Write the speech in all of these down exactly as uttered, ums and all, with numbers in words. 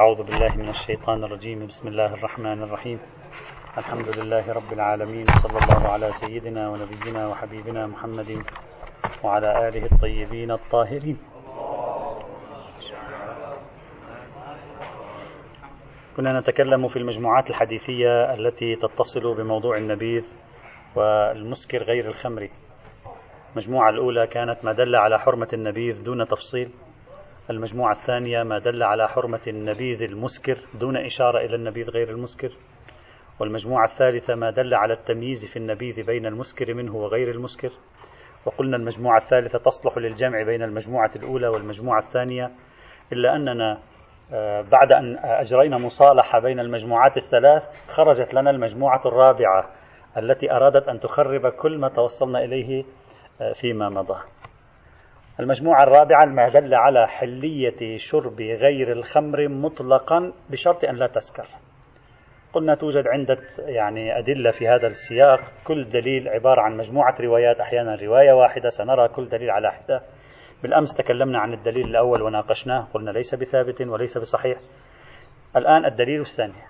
أعوذ بالله من الشيطان الرجيم. بسم الله الرحمن الرحيم. الحمد لله رب العالمين، صلى الله على سيدنا ونبينا وحبيبنا محمد وعلى آله الطيبين الطاهرين. كنا نتكلم في المجموعات الحديثية التي تتصل بموضوع النبيذ والمسكر غير الخمري. المجموعة الأولى كانت ما دل على حرمة النبيذ دون تفصيل، المجموعة الثانية ما دل على حرمة النبيذ المسكر دون إشارة إلى النبيذ غير المسكر، والمجموعة الثالثة ما دل على التمييز في النبيذ بين المسكر منه وغير المسكر. وقلنا المجموعة الثالثة تصلح للجمع بين المجموعة الأولى والمجموعة الثانية، إلا أننا بعد أن أجرينا مصالحة بين المجموعات الثلاث خرجت لنا المجموعة الرابعة التي أرادت أن تخرب كل ما توصلنا إليه فيما مضى. المجموعة الرابعة ما دل على حلية شرب غير الخمر مطلقا بشرط أن لا تسكر. قلنا توجد عدة يعني أدلة في هذا السياق، كل دليل عبارة عن مجموعة روايات، أحيانا رواية واحدة، سنرى كل دليل على حدة. بالأمس تكلمنا عن الدليل الأول وناقشناه، قلنا ليس بثابت وليس بصحيح. الآن الدليل الثاني،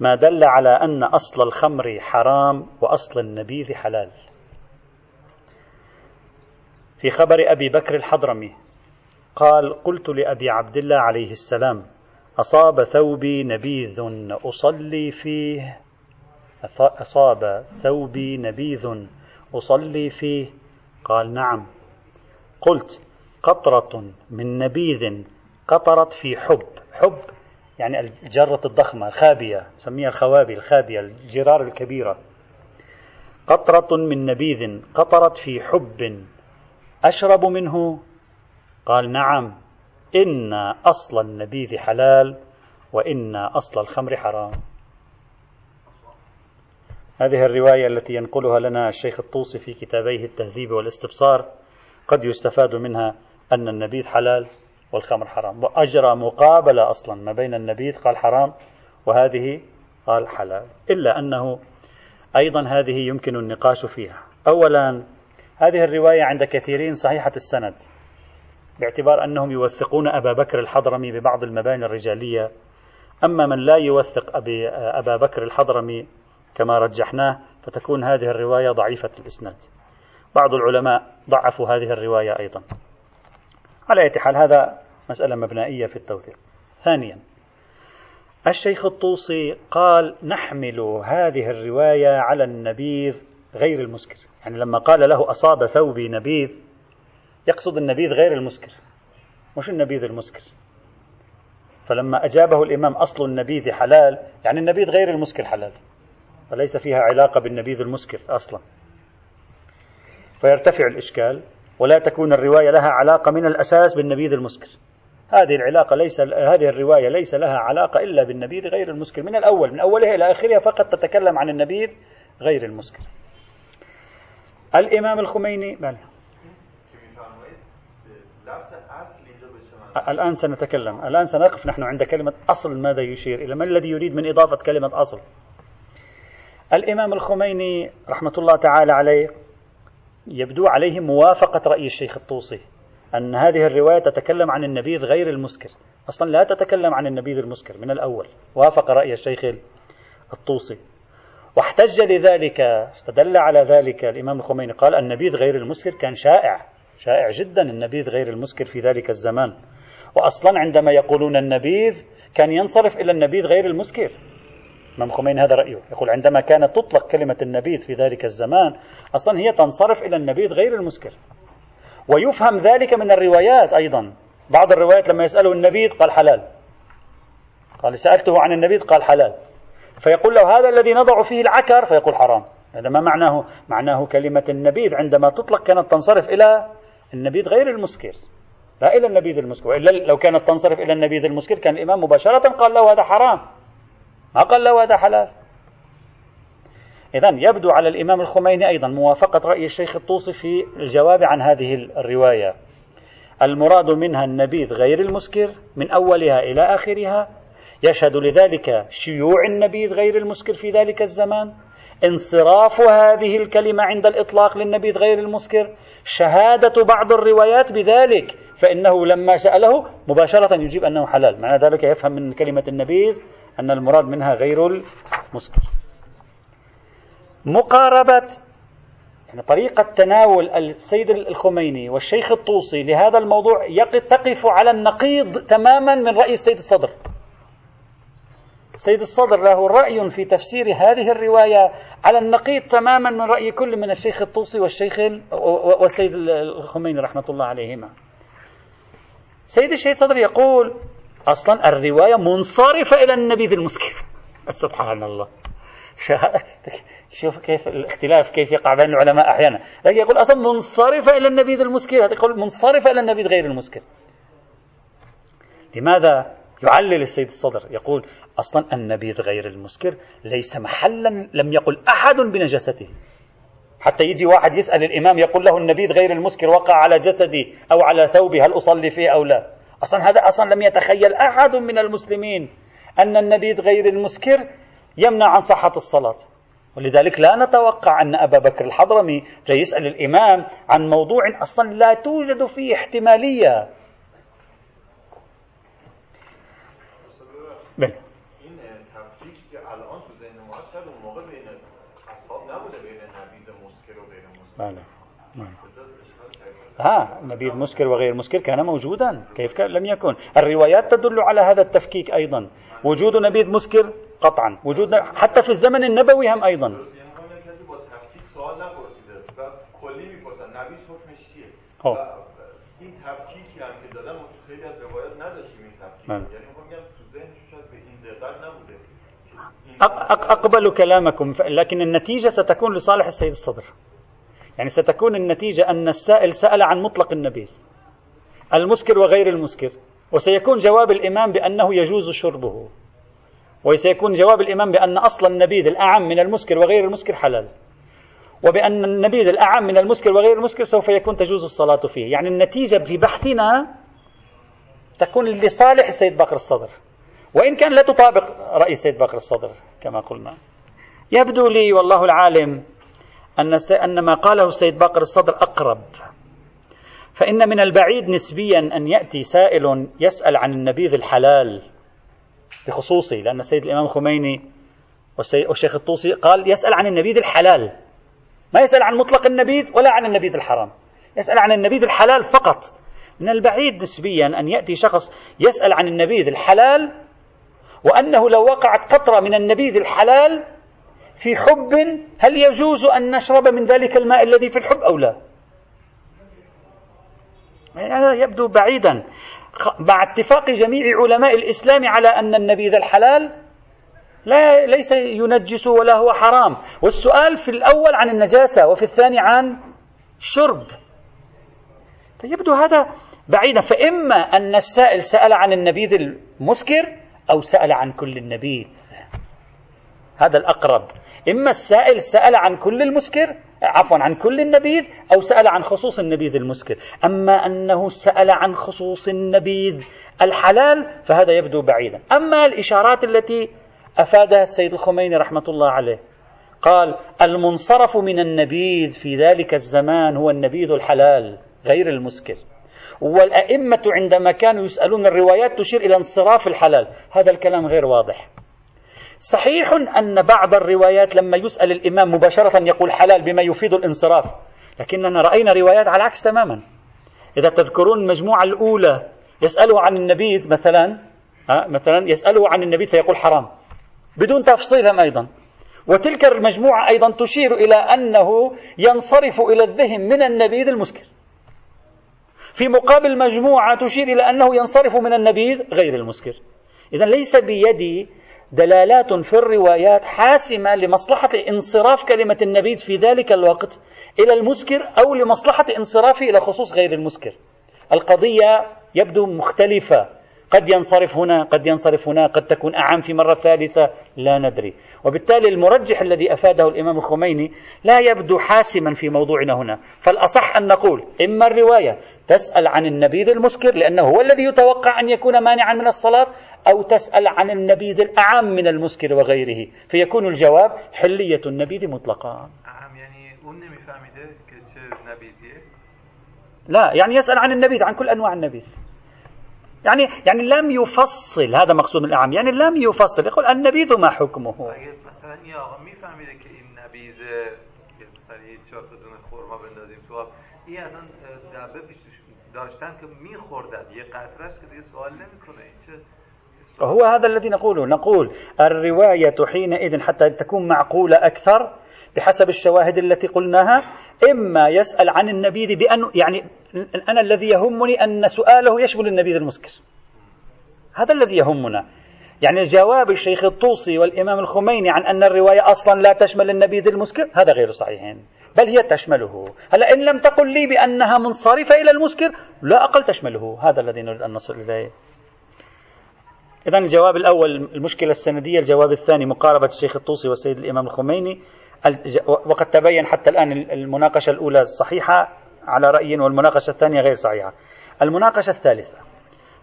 ما دل على أن أصل الخمر حرام وأصل النبيذ حلال. في خبر أبي بكر الحضرمي قال: قلت لأبي عبد الله عليه السلام: أصاب ثوبي نبيذ أصلي فيه أصاب ثوبي نبيذ أصلي فيه قال: نعم. قلت: قطرة من نبيذ قطرت في حب حب يعني الجرة الضخمة الخابية، سميها الخوابي الخابية، الجرار الكبيرة. قطرة من نبيذ قطرت في حب أشرب منه؟ قال: نعم. إن أصل النبيذ حلال وإن أصل الخمر حرام. هذه الرواية التي ينقلها لنا الشيخ الطوسي في كتابيه التهذيب والاستبصار قد يستفاد منها أن النبيذ حلال والخمر حرام، وأجرى مقابلة أصلا ما بين النبيذ قال حرام وهذه قال حلال. إلا أنه أيضا هذه يمكن النقاش فيها. أولا، هذه الرواية عند كثيرين صحيحة السند، باعتبار أنهم يوثقون أبا بكر الحضرمي ببعض المباني الرجالية. أما من لا يوثق أبي أبا بكر الحضرمي كما رجحناه فتكون هذه الرواية ضعيفة الإسناد. بعض العلماء ضعفوا هذه الرواية أيضا. على أي حال، هذا مسألة مبنائية في التوثيق. ثانيا، الشيخ الطوسي قال: نحمل هذه الرواية على النبيذ غير المسكر. يعني لما قال له أصاب ثوبي نبيذ يقصد النبيذ غير المسكر، مش النبيذ المسكر. فلما أجابه الإمام أصل النبيذ حلال، يعني النبيذ غير المسكر حلال، فليس فيها علاقة بالنبيذ المسكر أصلا، فيرتفع الإشكال ولا تكون الرواية لها علاقة من الأساس بالنبيذ المسكر. هذه العلاقة ليس هذه الرواية ليس لها علاقة إلا بالنبيذ غير المسكر من الأول، من أولها إلى آخرها فقط تتكلم عن النبيذ غير المسكر. الإمام الخميني بل. الآن سنتكلم الآن سنقف نحن عند كلمة أصل، ماذا يشير إلى، ما الذي يريد من إضافة كلمة أصل. الإمام الخميني رحمة الله تعالى عليه يبدو عليه موافقة رأي الشيخ الطوسي أن هذه الرواية تتكلم عن النبيذ غير المسكر، أصلا لا تتكلم عن النبيذ المسكر من الأول. وافق رأي الشيخ الطوسي واحتج لذلك، استدل على ذلك الإمام الخميني، قال: النبيذ غير المسكر كان شائع شائع جدا، النبيذ غير المسكر في ذلك الزمان، وأصلا عندما يقولون النبيذ كان ينصرف إلى النبيذ غير المسكر. الإمام الخميني هذا رأيه، يقول عندما كانت تطلق كلمة النبيذ في ذلك الزمان أصلا هي تنصرف إلى النبيذ غير المسكر. ويفهم ذلك من الروايات أيضا، بعض الروايات لما يسأله النبيذ قال حلال، قال سألته عن النبيذ قال حلال، فيقول له هذا الذي نضع فيه العكر، فيقول حرام. هذا ما معناه معناه كلمة النبيذ عندما تطلق كانت تنصرف إلى النبيذ غير المسكر لا إلى النبيذ المسكر، وإلا لو كانت تنصرف إلى النبيذ المسكر كان الإمام مباشرة قال له هذا حرام، ما قال له هذا حلال. إذن يبدو على الإمام الخميني أيضا موافقة رأي الشيخ الطوسي في الجواب عن هذه الرواية، المراد منها النبيذ غير المسكر من أولها إلى آخرها، يشهد لذلك شيوع النبيذ غير المسكر في ذلك الزمان، انصراف هذه الكلمة عند الإطلاق للنبي غير المسكر شهادة بعض الروايات بذلك، فإنه لما سأله مباشرة يجيب أنه حلال، معنى ذلك يفهم من كلمة النبيذ أن المراد منها غير المسكر. مقاربة يعني طريقة تناول السيد الخميني والشيخ الطوسي لهذا الموضوع تقف على النقيض تماما من رأي السيد الصدر. السيد الصدر له رأي في تفسير هذه الرواية على النقيض تماما من رأي كل من الشيخ الطوسي والشيخ والسيد الخميني رحمة الله عليهما. سيد الشيخ الصدر يقول أصلا الرواية منصرفة إلى النبيذ المسكر. سبحان الله، شوف كيف الاختلاف كيف يقع بين العلماء أحيانا. لكن يقول أصلا منصرفة إلى النبيذ المسكر، يقول منصرفة إلى النبيذ غير المسكر. لماذا؟ يعلل السيد الصدر يقول أصلا النبيذ غير المسكر ليس محلا لم يقل أحد بنجاسته، حتى يجي واحد يسأل الإمام يقول له النبيذ غير المسكر وقع على جسدي أو على ثوبي هل أصلي فيه أو لا، أصلا هذا أصلا لم يتخيل أحد من المسلمين أن النبيذ غير المسكر يمنع عن صحة الصلاة. ولذلك لا نتوقع أن أبا بكر الحضرمي يسأل الإمام عن موضوع أصلا لا توجد فيه احتمالية. بله. بله. ها النبيذ مسكر وغير مسكر كان موجودا، كيف كان؟ لم يكن. الروايات تدل على هذا التفكيك أيضا، وجود نبيذ مسكر قطعا، وجود حتى في الزمن النبوي هم أيضا. أوه. أقبل كلامكم، لكن النتيجة ستكون لصالح السيد الصدر. يعني ستكون النتيجة أن السائل سأل عن مطلق النبيذ المسكر وغير المسكر، وسيكون جواب الإمام بأنه يجوز شربه، وسيكون جواب الإمام بأن أصل النبيذ الأعم من المسكر وغير المسكر حلال، وبأن النبيذ الأعم من المسكر وغير المسكر سوف يكون تجوز الصلاة فيه. يعني النتيجة في بحثنا تكون لصالح السيد بكر الصدر، وإن كان لا تطابق رأي السيد بكر الصدر كما قلنا. يبدو لي والله العالم أن ما قاله السيد بكر الصدر أقرب، فإن من البعيد نسبيا أن يأتي سائل يسأل عن النبيذ الحلال بخصوصه، لأن السيد الإمام خميني والشيخ الطوسي قال يسأل عن النبيذ الحلال، ما يسأل عن مطلق النبيذ ولا عن النبيذ الحرام، يسأل عن النبيذ الحلال فقط. من البعيد نسبيا أن يأتي شخص يسأل عن النبيذ الحلال، وأنه لو وقعت قطرة من النبيذ الحلال في حب هل يجوز أن نشرب من ذلك الماء الذي في الحب أو لا؟ يعني هذا يبدو بعيدا مع اتفاق جميع علماء الإسلام على أن النبيذ الحلال لا ليس ينجس ولا هو حرام، والسؤال في الأول عن النجاسة وفي الثاني عن شرب. فيبدو هذا بعيدا، فإما أن السائل سأل عن النبيذ المسكر أو سأل عن كل النبيذ، هذا الأقرب. إما السائل سأل عن كل المسكر عفوا عن كل النبيذ أو سأل عن خصوص النبيذ المسكر. أما أنه سأل عن خصوص النبيذ الحلال فهذا يبدو بعيدا. أما الإشارات التي أفادها السيد الخميني رحمة الله عليه، قال المنصرف من النبيذ في ذلك الزمان هو النبيذ الحلال غير المسكر، والأئمة عندما كانوا يسألون الروايات تشير إلى انصراف الحلال. هذا الكلام غير واضح. صحيح أن بعض الروايات لما يسأل الإمام مباشرة يقول حلال بما يفيد الانصراف، لكننا رأينا روايات على العكس تماما. إذا تذكرون المجموعة الأولى يسأله عن النبيذ مثلا مثلا يسأله عن النبيذ فيقول حرام بدون تفصيلهم أيضا، وتلك المجموعة أيضا تشير إلى أنه ينصرف إلى الذهن من النبيذ المسكر، في مقابل مجموعة تشير إلى أنه ينصرف من النبيذ غير المسكر. إذا ليس بيدي دلالات في الروايات حاسمة لمصلحة انصراف كلمة النبيذ في ذلك الوقت إلى المسكر أو لمصلحة انصرافه إلى خصوص غير المسكر. القضية يبدو مختلفة، قد ينصرف هنا، قد ينصرف هنا، قد تكون أعم في مرة ثالثة، لا ندري. وبالتالي المرجح الذي أفاده الإمام الخميني لا يبدو حاسما في موضوعنا هنا. فالأصح أن نقول إما الرواية تسأل عن النبيذ المسكر لأنه هو الذي يتوقع أن يكون مانعا من الصلاة، أو تسأل عن النبيذ الأعم من المسكر وغيره، فيكون الجواب حلية النبيذ مطلقا. لا يعني يسأل عن النبيذ، عن كل أنواع النبيذ، يعني يعني لم يفصل، هذا مقصود من الأعم، يعني لم يفصل، يقول النبيذ ما حكمه. مثلا يا آقا میفهمید که این نبیذ مثلا یه چهار تا دونه خرما بندازیم تو آب، این اصلا دبه پیش داشتن که میخوردن یه قطرهش که دیگه سوال نمیکنه، این چه هو؟ هذا الذي نقوله، نقول الرواية حينئذ حتى تكون معقولة أكثر بحسب الشواهد التي قلناها، إما يسأل عن النبيذ بأن يعني أنا الذي يهمني أن سؤاله يشمل النبيذ المسكر، هذا الذي يهمنا. يعني جواب الشيخ الطوسي والإمام الخميني عن أن الرواية أصلا لا تشمل النبيذ المسكر هذا غير صحيح، بل هي تشمله. هلا إن لم تقل لي بأنها منصرفة إلى المسكر لا أقل تشمله، هذا الذي نريد أن نصل إليه. إذن الجواب الأول المشكلة السندية، الجواب الثاني مقاربة الشيخ الطوسي والسيد الإمام الخميني. وقد تبين حتى الآن المناقشة الأولى صحيحة على رأيي والمناقشة الثانية غير صحيحة. المناقشة الثالثة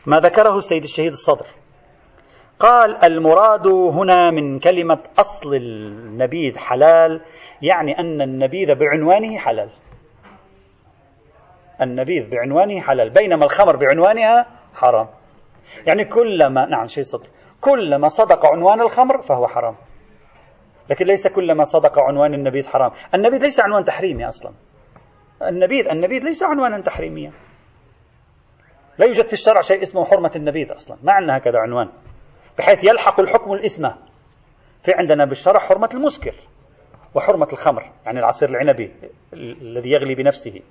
ما ذكره السيد الشهيد الصدر، قال المراد هنا من كلمة أصل النبيذ حلال يعني أن النبيذ بعنوانه حلال، النبيذ بعنوانه حلال بينما الخمر بعنوانها حرام. يعني كلما نعم شيء صدر كلما صدق عنوان الخمر فهو حرام، لكن ليس كلما صدق عنوان النبيذ حرام. النبيذ ليس عنوان تحريمي أصلا، النبيذ النبيذ ليس عنوانا تحريميا، لا يوجد في الشرع شيء اسمه حرمة النبيذ أصلا، ما عندنا هكذا عنوان بحيث يلحق الحكم الإسمة. في عندنا بالشرع حرمة المسكر وحرمة الخمر، يعني العصير العنبي الذي يغلي بنفسه،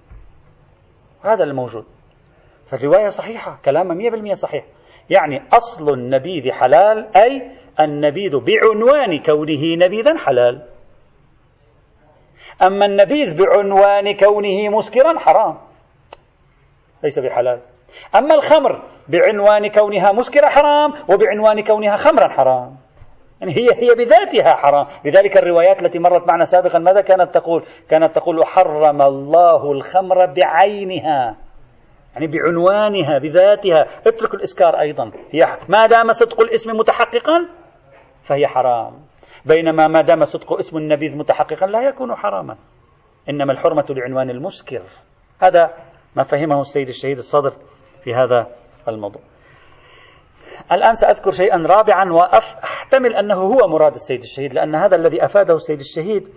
هذا الموجود. فالرواية صحيحة، كلامه مئة بالمئة صحيح، يعني أصل النبيذ حلال أي النبيذ بعنوان كونه نبيذا حلال، أما النبيذ بعنوان كونه مسكرا حرام، ليس بحلال. أما الخمر بعنوان كونها مسكرة حرام وبعنوان كونها خمرا حرام، يعني هي هي بذاتها حرام. لذلك الروايات التي مرت معنا سابقا ماذا كانت تقول؟ كانت تقول حرم الله الخمر بعينها، يعني بعنوانها بذاتها. اترك الإسكار أيضا، هي ما دام صدق الاسم متحققا فهي حرام، بينما ما دام صدق اسم النبيذ متحققا لا يكون حراما، إنما الحرمة لعنوان المسكر. هذا ما فهمه السيد الشهيد الصدر في هذا الموضوع. الآن سأذكر شيئا رابعا وأحتمل أنه هو مراد السيد الشهيد، لأن هذا الذي أفاده السيد الشهيد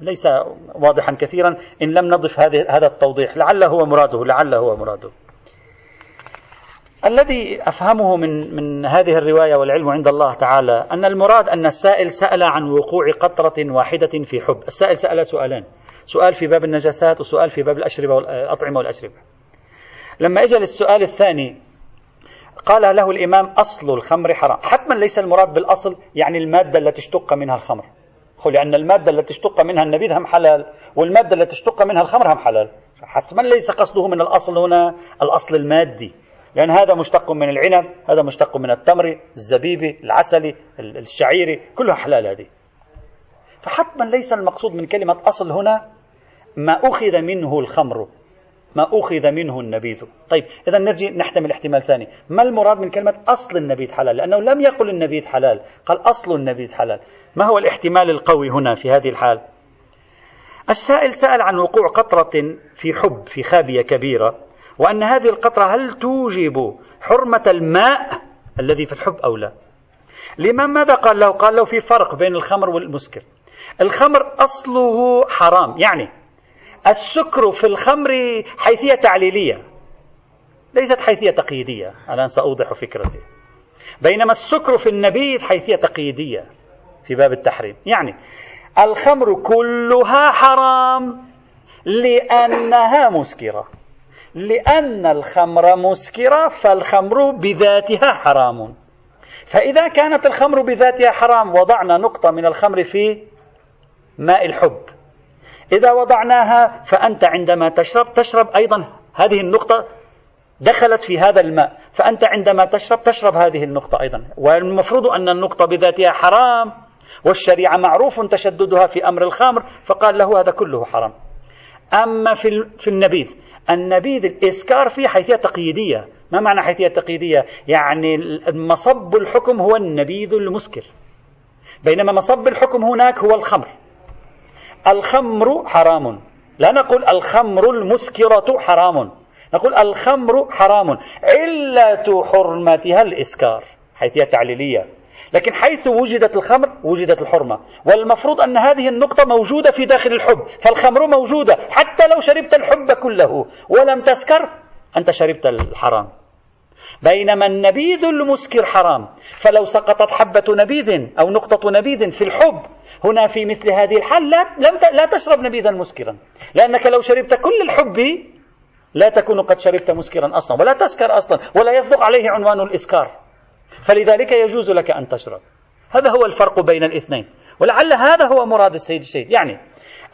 ليس واضحا كثيرا إن لم نضف هذا التوضيح، لعله هو مراده، لعله هو مراده. الذي أفهمه من من هذه الرواية والعلم عند الله تعالى أن المراد أن السائل سأل عن وقوع قطرة واحدة في حب. السائل سأل سؤالان، سؤال في باب النجاسات وسؤال في باب الأشربة والأطعمة والأشربة. لما إجى للسؤال الثاني قال له الإمام أصل الخمر حرام، حتما ليس المراد بالأصل يعني المادة التي اشتق منها الخمر، لأن المادة التي اشتق منها النبيذ هم حلال والمادة التي اشتق منها الخمر هم حلال، حتما ليس قصده من الأصل هنا الأصل المادي، لأن هذا مشتق من العنب، هذا مشتق من التمر، الزبيب، العسل، الشعير، كلها حلال هذه. فحتما ليس المقصود من كلمة أصل هنا ما أخذ منه الخمر، ما أخذ منه النبيذ. طيب إذا نرجع نحتمل احتمال ثاني، ما المراد من كلمة أصل النبيذ حلال؟ لأنه لم يقل النبيذ حلال، قال أصل النبيذ حلال. ما هو الاحتمال القوي هنا في هذه الحال؟ السائل سأل عن وقوع قطرة في حب، في خابية كبيرة، وأن هذه القطرة هل توجب حرمة الماء الذي في الحب أو لا. لمن ماذا قال له؟ قال له في فرق بين الخمر والمسكر، الخمر أصله حرام، يعني السكر في الخمر حيثية تعليلية ليست حيثية تقييدية، الآن سأوضح فكرتي، بينما السكر في النبيذ حيثية تقييدية في باب التحريم، يعني الخمر كلها حرام لأنها مسكرة، لأن الخمر مسكرة فالخمر بذاتها حرام. فإذا كانت الخمر بذاتها حرام وضعنا نقطة من الخمر في ماء الحب، إذا وضعناها فأنت عندما تشرب تشرب أيضا هذه النقطة دخلت في هذا الماء، فأنت عندما تشرب تشرب هذه النقطة أيضا، والمفروض أن النقطة بذاتها حرام، والشريعة معروف تشددها في أمر الخمر، فقال له هذا كله حرام. أما في في النبيذ، النبيذ الإسكار فيه حيثية تقييدية. ما معنى حيثية تقييدية؟ يعني مصب الحكم هو النبيذ المسكر، بينما مصب الحكم هناك هو الخمر. الخمر حرام، لا نقول الخمر المسكرة حرام، نقول الخمر حرام، علة حرمتها الإسكار، حيثية تعليلية. لكن حيث وجدت الخمر وجدت الحرمة، والمفروض أن هذه النقطة موجودة في داخل الحب، فالخمر موجودة، حتى لو شربت الحب كله ولم تسكر أنت شربت الحرام. بينما النبيذ المسكر حرام، فلو سقطت حبة نبيذ أو نقطة نبيذ في الحب هنا في مثل هذه الحالة لا تشرب نبيذا مسكرا، لأنك لو شربت كل الحب لا تكون قد شربت مسكرا أصلا، ولا تسكر أصلا، ولا يصدق عليه عنوان الإسكار، فلذلك يجوز لك أن تشرب. هذا هو الفرق بين الاثنين، ولعل هذا هو مراد السيد الشهيد، يعني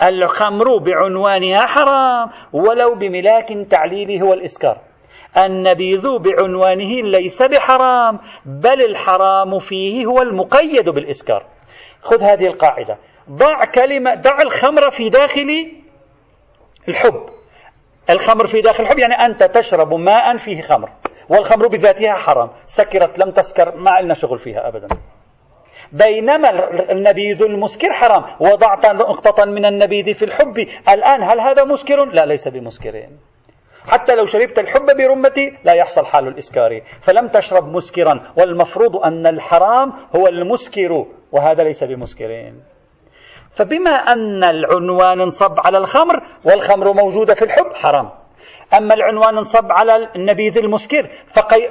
الخمر بعنوانها حرام ولو بملاك تعليلي هو الإسكار، النبيذ بعنوانه ليس بحرام، بل الحرام فيه هو المقيد بالإسكار. خذ هذه القاعدة، ضع كلمة، ضع الخمر في داخل الحب، الخمر في داخل الحب يعني أنت تشرب ماء فيه خمر، والخمر بذاتها حرام، سكرت لم تسكر ما لنا شغل فيها أبدا. بينما النبيذ المسكر حرام، وضعت نقطة من النبيذ في الحب، الآن هل هذا مسكر؟ لا، ليس بمسكرين، حتى لو شربت الحب برمتي لا يحصل حال الإسكار، فلم تشرب مسكرا، والمفروض أن الحرام هو المسكر، وهذا ليس بمسكرين. فبما أن العنوان انصب على الخمر والخمر موجودة في الحب حرام، أما العنوان انصب على النبيذ المسكر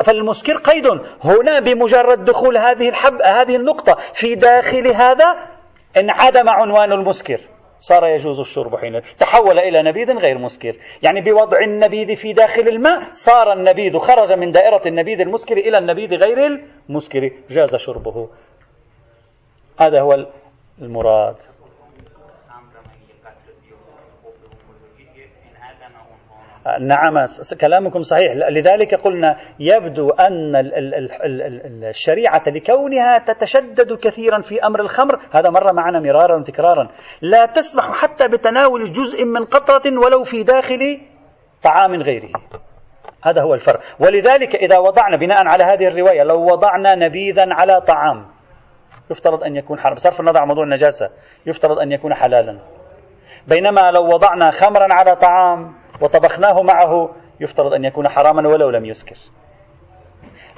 فالمسكر قيد هنا، بمجرد دخول هذه الحب هذه النقطة في داخل هذا انعدم عنوان المسكر، صار يجوز الشرب حين تحول إلى نبيذ غير مسكر. يعني بوضع النبيذ في داخل الماء صار النبيذ، خرج من دائرة النبيذ المسكر إلى النبيذ غير المسكر، جاز شربه. هذا هو المراد. نعم، كلامكم صحيح، لذلك قلنا يبدو أن الشريعة لكونها تتشدد كثيرا في أمر الخمر، هذا مر معنا مرارا وتكرارا، لا تسمح حتى بتناول جزء من قطرة ولو في داخل طعام غيره. هذا هو الفرق. ولذلك إذا وضعنا بناء على هذه الرواية، لو وضعنا نبيذا على طعام يفترض أن يكون حرام، بصرف النظر عن موضوع النجاسة يفترض أن يكون حلالا، بينما لو وضعنا خمرا على طعام وطبخناه معه يفترض أن يكون حراما ولو لم يسكر،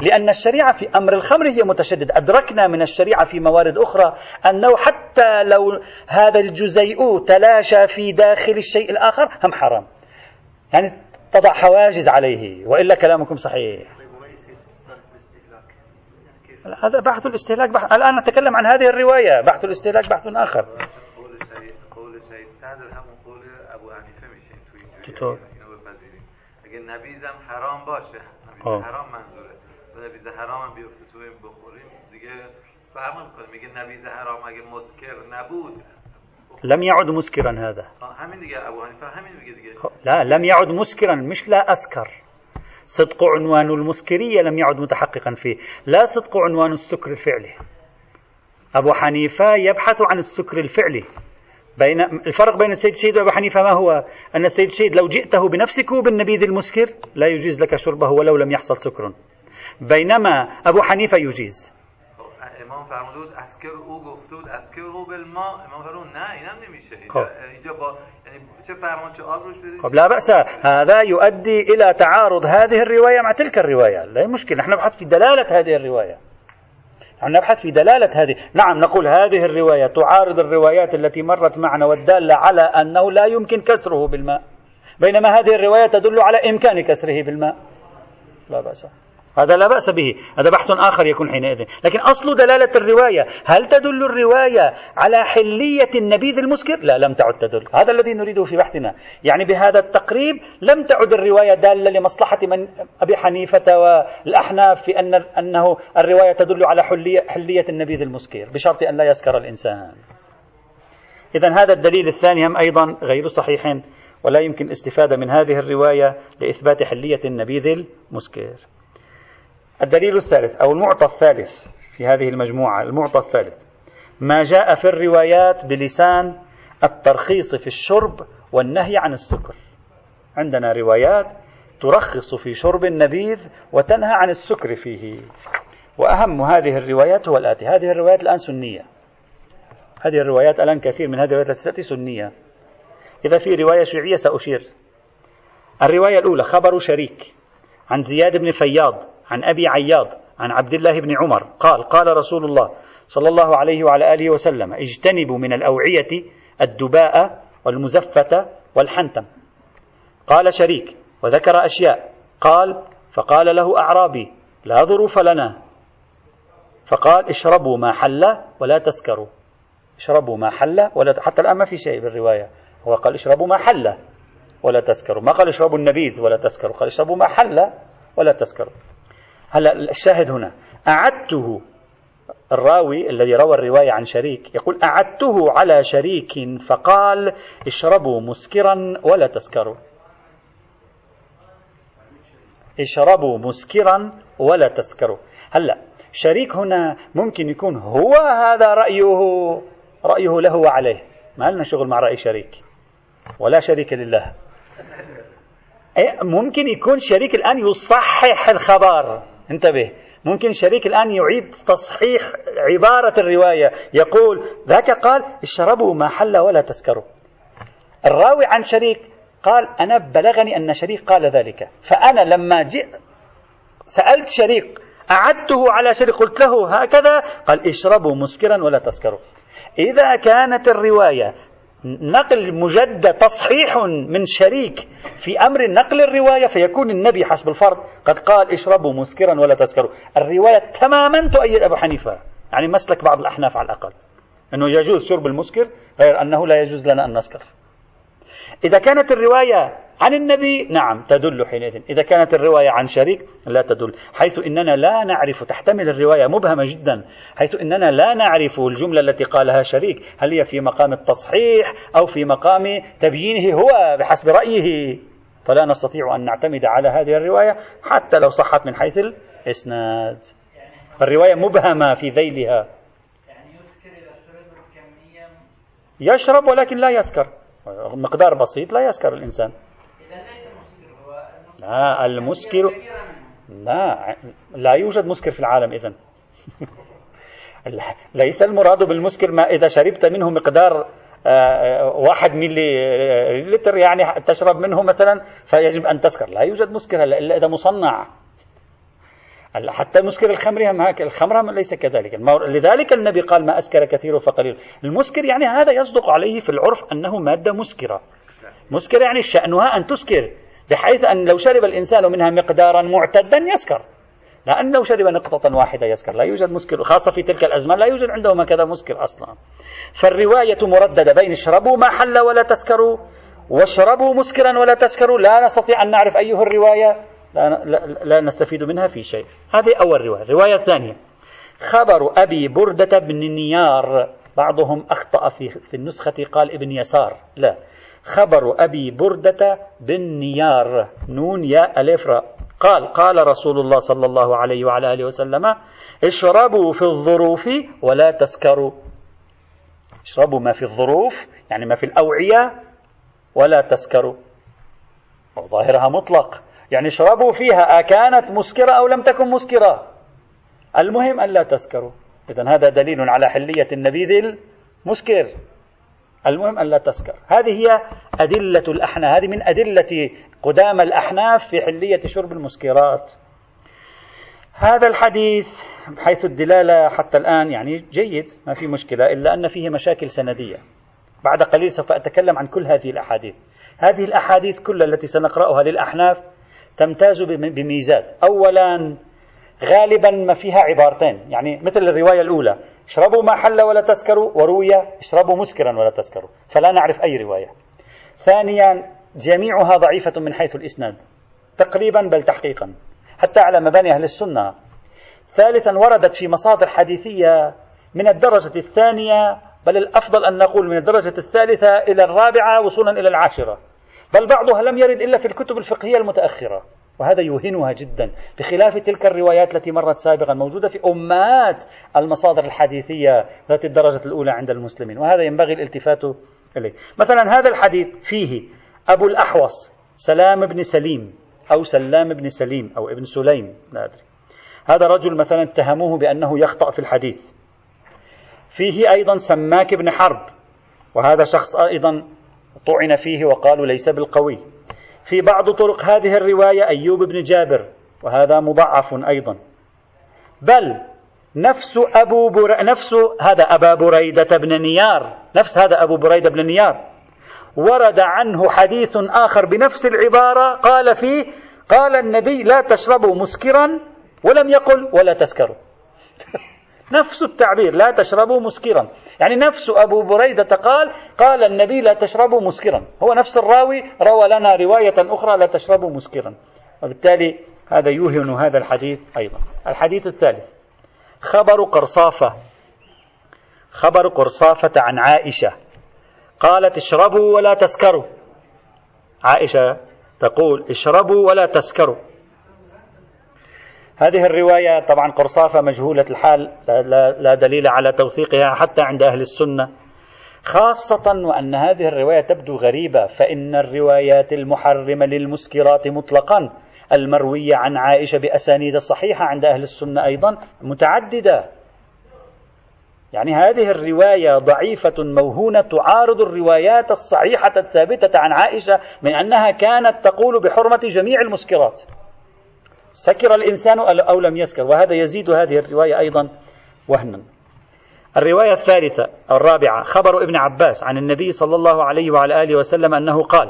لأن الشريعة في أمر الخمر هي متشددة. أدركنا من الشريعة في موارد أخرى أنه حتى لو هذا الجزيء تلاشى في داخل الشيء الآخر هم حرام، يعني تضع حواجز عليه، وإلا كلامكم صحيح. هذا بحث الاستهلاك، بحث الآن نتكلم عن هذه الرواية، بحث الاستهلاك بحث آخر. چطور؟ اگه نبیزم حرام باشه، نبیز حرام منظوره، و نبیز حرام هم بیفته تو این بخوریم دیگه فرق نمی‌کنه. میگه نبیز حرام اگه مسکر نبود لم يعد مسكرا، هذا همین دیگه ابو حنیفه همین میگه دیگه. لا لم يعد مسكرا، مش لا اسكر، صدق عنوان المسكرية لم يعد متحققا فيه، لا صدق عنوان السكر الفعلي. ابو حنیفه يبحث عن السكر الفعلي. بين الفرق بين السيد الشهيد وأبو حنيفة ما هو؟ أن السيد الشهيد لو جئته بنفسك بالنبيذ المسكر لا يجيز لك شربه ولو لم يحصل سكر، بينما أبو حنيفة يجيز. امام فرمود اسکر او گفته بود اسکر او بالما، امام فرمود نه اینم نمیشه، اینجا با یعنی چه فرمان چه آب روش بدید. خب لا بأس، هذا يؤدي الى تعارض هذه الرواية مع تلك الرواية، لا مشكلة، نحن نبحث في دلالة هذه الرواية، نحن نبحث في دلالة هذه. نعم، نقول هذه الرواية تعارض الروايات التي مرت معنا والدالة على أنه لا يمكن كسره بالماء، بينما هذه الرواية تدل على إمكان كسره بالماء. لا بأس، هذا لا بأس به، هذا بحث آخر يكون حينئذ. لكن أصل دلالة الرواية، هل تدل الرواية على حلية النبيذ المسكر؟ لا، لم تعد تدل، هذا الذي نريده في بحثنا. يعني بهذا التقريب لم تعد الرواية دالة لمصلحة من أبي حنيفة والأحناف في أن أنه الرواية تدل على حلية, حلية النبيذ المسكر بشرط أن لا يسكر الإنسان. إذن هذا الدليل الثاني هم أيضا غير صحيح، ولا يمكن استفادة من هذه الرواية لإثبات حلية النبيذ المسكر. الدليل الثالث أو المعطى الثالث في هذه المجموعة، المعطى الثالث ما جاء في الروايات بلسان الترخيص في الشرب والنهي عن السكر. عندنا روايات ترخص في شرب النبيذ وتنهى عن السكر فيه، وأهم هذه الروايات هو الآتي. هذه الروايات الآن سنية، هذه الروايات الآن كثير من هذه الروايات التي سنية. إذا في رواية شيعية سأشير. الرواية الأولى خبر شريك عن زياد بن فياض عن أبي عياض عن عبد الله بن عمر قال قال رسول الله صلى الله عليه وعلى آله وسلم اجتنبوا من الأوعية الدباء والمزفة والحنتم. قال شريك وذكر أشياء، قال فقال له أعرابي لا ظروف لنا، فقال اشربوا ما حل ولا تسكروا، اشربوا ما حل ولا ت... حتى الآن ما في شيء بالرواية. هو قال اشربوا ما حل ولا تسكروا، ما قال اشربوا النبيذ ولا تسكروا، قال اشربوا ما حل ولا تسكروا. هلا الشاهد هنا أعدته، الراوي الذي روى الرواية عن شريك يقول أعدته على شريك فقال اشربوا مسكرا ولا تسكروا، اشربوا مسكرا ولا تسكروا. هلا شريك هنا ممكن يكون هو هذا رأيه، رأيه له وعليه، ما لنا شغل مع رأي شريك ولا شريك لله. ممكن يكون شريك الآن يصحح الخبر، انتبه، ممكن شريك الآن يعيد تصحيح عبارة الرواية، يقول ذاك قال اشربوا ما حل ولا تسكروا، الراوي عن شريك قال أنا بلغني أن شريك قال ذلك، فأنا لما جئت سألت شريك أعدته على شريك قلت له هكذا قال اشربوا مسكرا ولا تسكروا. إذا كانت الرواية نقل مجدد تصحيح من شريك في أمر نقل الرواية، فيكون النبي حسب الفرض قد قال اشربوا مسكرا ولا تسكروا. الرواية تماما تؤيد أبو حنيفة، يعني مسلك بعض الأحناف على الأقل، أنه يجوز شرب المسكر غير أنه لا يجوز لنا أن نسكر. إذا كانت الرواية عن النبي نعم تدل حينئذ، إذا كانت الرواية عن شريك لا تدل، حيث إننا لا نعرف، تحتمل الرواية مبهمة جدا، حيث إننا لا نعرف الجملة التي قالها شريك هل هي في مقام التصحيح أو في مقام تبيينه هو بحسب رأيه، فلا نستطيع أن نعتمد على هذه الرواية حتى لو صحت من حيث الإسناد، الرواية مبهمة في ذيلها. يشرب ولكن لا يسكر، مقدار بسيط لا يسكر الإنسان. لا المسكر لا لا يوجد مسكر في العالم إذن. ليس المراد بالمسكر ما إذا شربت منه مقدار واحد ملي لتر، يعني تشرب منه مثلا فيجب أن تسكر، لا يوجد مسكر إلا إذا مصنع. حتى مسكر الخمر هم هكذا، الخمر هم ليس كذلك، لذلك النبي قال ما أسكر كثير فقليل. المسكر يعني هذا يصدق عليه في العرف أنه مادة مسكرة، مسكرة يعني شأنها أن تسكر، بحيث أن لو شرب الإنسان منها مقدارا معتدا يسكر، لأن لو شرب نقطة واحدة يسكر، لا يوجد مسكر، خاصة في تلك الأزمان لا يوجد عندهم كذا مسكر أصلا. فالرواية مرددة بين اشربوا ما حل ولا تسكروا واشربوا مسكرا ولا تسكروا، لا نستطيع أن نعرف أيه الرواية، لا, لا, لا نستفيد منها في شيء. هذه أول رواية. الرواية الثانية خبر أبي بردة بن نيار، بعضهم أخطأ في, في النسخة قال ابن يسار، لا خبر أبي بردة بن نيار نون يا ألف راء، قال قال رسول الله صلى الله عليه وعلى آله وسلم اشربوا في الظروف ولا تسكروا، اشربوا ما في الظروف يعني ما في الأوعية ولا تسكروا، ظاهرها مطلق، يعني اشربوا فيها أكانت مسكرة أو لم تكن مسكرة، المهم أن لا تسكروا. إذن هذا دليل على حلية النبيذ المسكر، المهم أن لا تسكر. هذه هي أدلة الأحناف، هذه من أدلة قدام الأحناف في حلية شرب المسكرات. هذا الحديث حيث الدلالة حتى الآن يعني جيد، ما في مشكلة، إلا أن فيه مشاكل سندية. بعد قليل سوف أتكلم عن كل هذه الأحاديث. هذه الأحاديث كل التي سنقرأها للأحناف تمتاز بميزات. أولا غالبا ما فيها عبارتين، يعني مثل الرواية الأولى اشربوا ما حل ولا تسكروا، وروية اشربوا مسكرا ولا تسكروا، فلا نعرف أي رواية. ثانيا جميعها ضعيفة من حيث الإسناد تقريبا بل تحقيقا حتى على مباني أهل السنة. ثالثا وردت في مصادر حديثية من الدرجة الثانية، بل الأفضل أن نقول من الدرجة الثالثة إلى الرابعة وصولا إلى العاشرة، بل بعضها لم يرد إلا في الكتب الفقهية المتأخرة، وهذا يوهنها جدا، بخلاف تلك الروايات التي مرت سابقا موجودة في أمات المصادر الحديثية ذات الدرجة الأولى عند المسلمين، وهذا ينبغي الالتفات إليه. مثلا هذا الحديث فيه أبو الأحوص سلام بن سليم أو سلام بن سليم أو ابن سليم لا أدري، هذا رجل مثلا اتهموه بأنه يخطأ في الحديث. فيه أيضا سماك بن حرب، وهذا شخص أيضا طعن فيه وقالوا ليس بالقوي. في بعض طرق هذه الرواية أيوب بن جابر، وهذا مضعف أيضا. بل نفس أبو بر... نفس هذا أبا بريدة بن نيار، نفس هذا أبو بريدة بن نيار ورد عنه حديث آخر بنفس العبارة، قال فيه قال النبي لا تشربوا مسكرا، ولم يقل ولا تسكروا. نفس التعبير لا تشربوا مسكرا، يعني نفس أبو بريدة قال قال النبي لا تشربوا مسكرا، هو نفس الراوي روى لنا رواية أخرى لا تشربوا مسكرا، وبالتالي هذا يوهن هذا الحديث أيضا. الحديث الثالث خبر قرصافة، خبر قرصافة عن عائشة قالت اشربوا ولا تسكروا، عائشة تقول اشربوا ولا تسكروا. هذه الرواية طبعا قرصافة مجهولة الحال، لا, لا دليل على توثيقها حتى عند أهل السنة، خاصة وأن هذه الرواية تبدو غريبة، فإن الروايات المحرمة للمسكرات مطلقا المروية عن عائشة بأسانيد صحيحة عند أهل السنة أيضا متعددة، يعني هذه الرواية ضعيفة موهونة تعارض الروايات الصحيحة الثابتة عن عائشة من أنها كانت تقول بحرمة جميع المسكرات، سكر الإنسان أو لم يسكر، وهذا يزيد هذه الرواية أيضا وهنا. الرواية الثالثة أو الرابعة خبر ابن عباس عن النبي صلى الله عليه وعلى آله وسلم أنه قال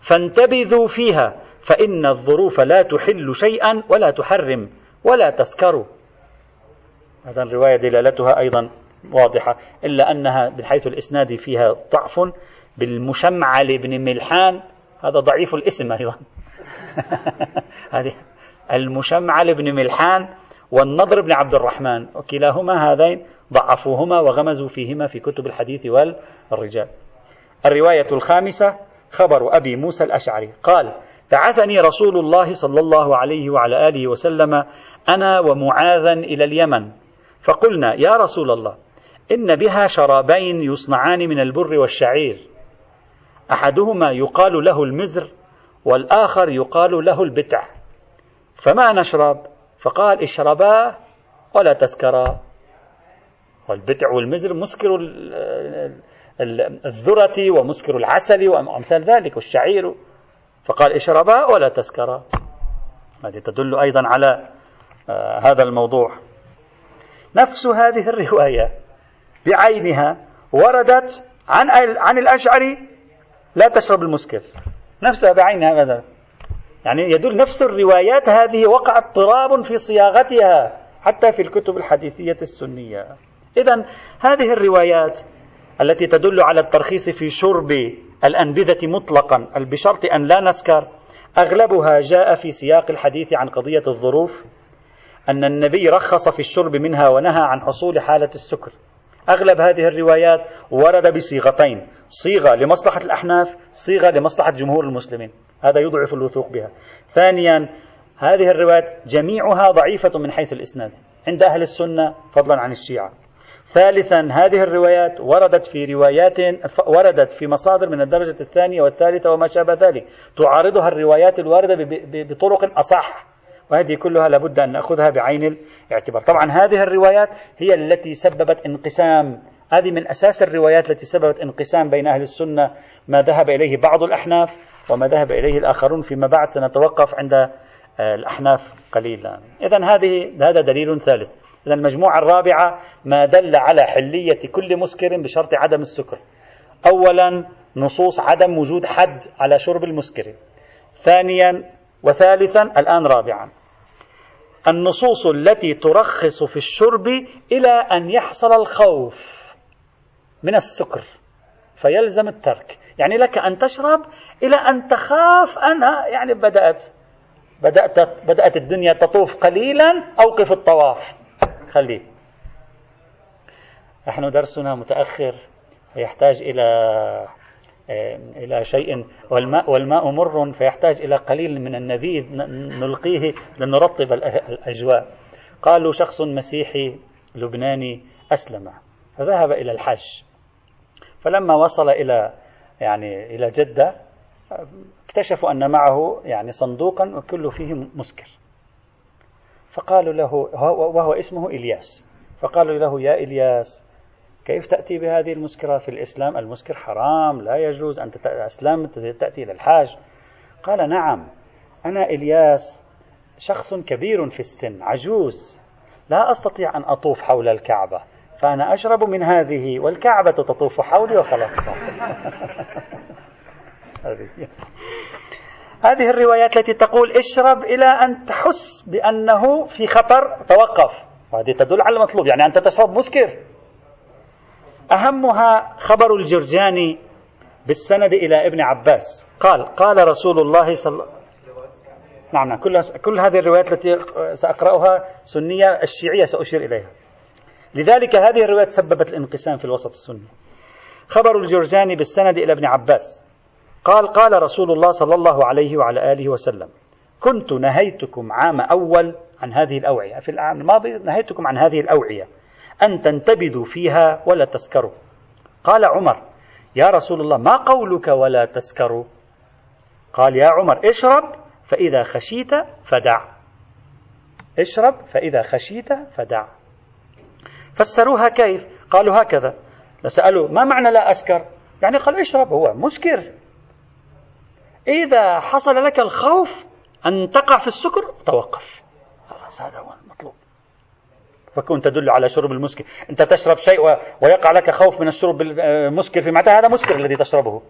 فانتبذوا فيها فإن الظروف لا تحل شيئا ولا تحرم ولا تسكروا. هذا الرواية دلالتها أيضا واضحة، إلا أنها من حيث الإسناد فيها ضعف، بالمشمعل بن ملحان هذا ضعيف الاسم أيضا هذه المشمعل بن ملحان والنضر بن عبد الرحمن، وكلاهما هذين ضعفوهما وغمزوا فيهما في كتب الحديث والرجال. الرواية الخامسة خبر أبي موسى الأشعري قال بعثني رسول الله صلى الله عليه وعلى آله وسلم أنا ومعاذا إلى اليمن، فقلنا يا رسول الله إن بها شرابين يصنعان من البر والشعير، أحدهما يقال له المزر والآخر يقال له البتع، فما نشرب؟ فقال اشربا ولا تسكرا. والبتع والمزر مسكر الذرة ومسكر العسل وأمثال ذلك والشعير، فقال اشربا ولا تسكرا. هذه تدل أيضا على هذا الموضوع. نفس هذه الرواية بعينها وردت عن عن الأشعري لا تشرب المسكر، نفسها بعينها هذا، يعني يدل نفس الروايات هذه وقع اضطراب في صياغتها حتى في الكتب الحديثية السنية. إذن هذه الروايات التي تدل على الترخيص في شرب الأنبذة مطلقا بشرط أن لا نسكر، أغلبها جاء في سياق الحديث عن قضية الظروف، أن النبي رخص في الشرب منها ونهى عن حصول حالة السكر. أغلب هذه الروايات ورد بصيغتين، صيغة لمصلحة الأحناف، صيغة لمصلحة جمهور المسلمين، هذا يضعف الوثوق بها. ثانيا هذه الروايات جميعها ضعيفة من حيث الإسناد عند أهل السنة فضلا عن الشيعة. ثالثا هذه الروايات وردت في روايات وردت في مصادر من الدرجة الثانية والثالثة وما شابه ذلك تعارضها الروايات الواردة بطرق أصح، وهذه كلها لابد أن نأخذها بعين الاعتبار. طبعا هذه الروايات هي التي سببت انقسام، هذه من أساس الروايات التي سببت انقسام بين أهل السنة، ما ذهب إليه بعض الأحناف وما ذهب إليه الآخرون، فيما بعد سنتوقف عند الأحناف قليلا. إذن هذه هذا دليل ثالث. إذن المجموعة الرابعة ما دل على حلية كل مسكر بشرط عدم السكر. أولا نصوص عدم وجود حد على شرب المسكر، ثانيا وثالثا الآن رابعا النصوص التي ترخص في الشرب إلى أن يحصل الخوف من السكر فيلزم الترك، يعني لك أن تشرب إلى أن تخاف أنها يعني بدأت بدأت بدأت الدنيا تطوف قليلا، أوقف الطواف خليه. نحن درسنا متأخر ويحتاج إلى إلى شيء، والماء, والماء مر فيحتاج إلى قليل من النبيذ نلقيه لنرطب الأجواء. قالوا شخص مسيحي لبناني أسلم فذهب إلى الحج، فلما وصل إلى يعني إلى جدة اكتشفوا أن معه يعني صندوقا وكل فيه مسكر، فقالوا له، وهو اسمه إلياس، فقالوا له يا إلياس كيف تأتي بهذه المسكرة؟ في الإسلام المسكر حرام، لا يجوز، أنت أسلمت تأتي للحاج. قال نعم، أنا إلياس شخص كبير في السن عجوز، لا أستطيع أن أطوف حول الكعبة، فأنا أشرب من هذه والكعبة تطوف حولي وخلاص. هذه الروايات التي تقول اشرب إلى أن تحس بأنه في خطر توقف، وهذه تدل على المطلوب، يعني أنت تشرب مسكر. أهمها خبر الجرجاني بالسند إلى ابن عباس قال قال رسول الله صلى نعم كل كل هذه الروايات التي سأقرأها سنية، الشيعية سأشير إليها، لذلك هذه الروايات سببت الانقسام في الوسط السني. خبر الجرجاني بالسند إلى ابن عباس قال قال رسول الله صلى الله عليه وعلى آله وسلم: كنت نهيتكم عام أول عن هذه الأوعية، في العام الماضي نهيتكم عن هذه الأوعية أن تنتبذوا فيها ولا تسكروا. قال عمر: يا رسول الله ما قولك ولا تسكروا؟ قال: يا عمر اشرب فإذا خشيت فدع، اشرب فإذا خشيت فدع. فسروها كيف؟ قالوا هكذا، سألوا ما معنى لا أسكر؟ يعني قال اشرب، هو مسكر، إذا حصل لك الخوف أن تقع في السكر توقف، خلاص هذا هو المطلوب. فكون تدل على شرب المسكر، أنت تشرب شيء ويقع لك خوف من الشرب المسكر، في معنى هذا مسكر الذي تشربه،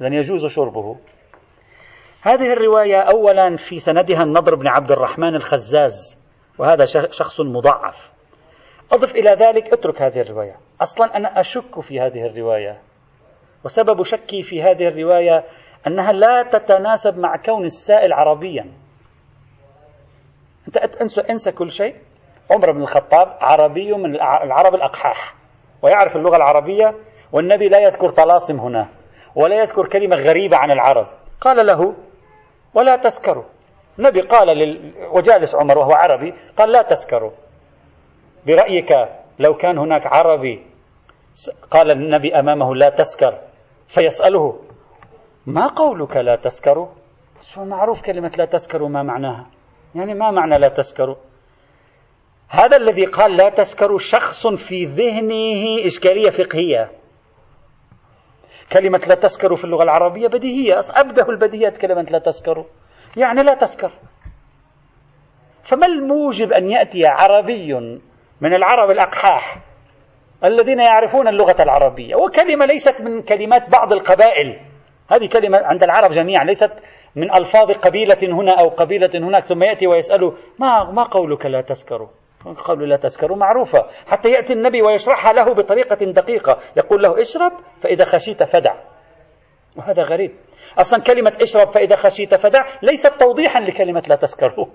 لن يجوز شربه. هذه الرواية أولا في سندها النضر بن عبد الرحمن الخزاز، وهذا شخص مضعف. أضف إلى ذلك، اترك هذه الرواية، أصلا أنا أشك في هذه الرواية، وسبب شكي في هذه الرواية أنها لا تتناسب مع كون السائل عربيا. أنت أنسى, أنسى كل شيء، عمر بن الخطاب عربي من العرب الأقحاح ويعرف اللغة العربية، والنبي لا يذكر طلاسم هنا ولا يذكر كلمة غريبة عن العرب. قال له ولا تسكروا، النبي قال لل... وجالس عمر وهو عربي، قال لا تسكروا، برأيك لو كان هناك عربي قال النبي أمامه لا تسكر فيسأله ما قولك لا تسكروا؟ معروف كلمة لا تسكروا ما معناها، يعني ما معنى لا تسكروا؟ هذا الذي قال لا تسكروا شخص في ذهنه إشكالية فقهية. كلمة لا تسكروا في اللغة العربية بديهية، أبدأ البديهيات كلمة لا تسكروا، يعني لا تسكر. فما الموجب أن يأتي عربي من العرب الأقحاح الذين يعرفون اللغة العربية، وكلمة ليست من كلمات بعض القبائل، هذه كلمة عند العرب جميعا، ليست من ألفاظ قبيلة هنا أو قبيلة هناك، ثم يأتي ويسأله ما ما قولك لا تسكروا؟ قالوا لا تسكروا معروفة، حتى يأتي النبي ويشرحها له بطريقة دقيقة، يقول له اشرب فإذا خشيت فدع. وهذا غريب، أصلا كلمة اشرب فإذا خشيت فدع ليست توضيحا لكلمة لا تسكروا.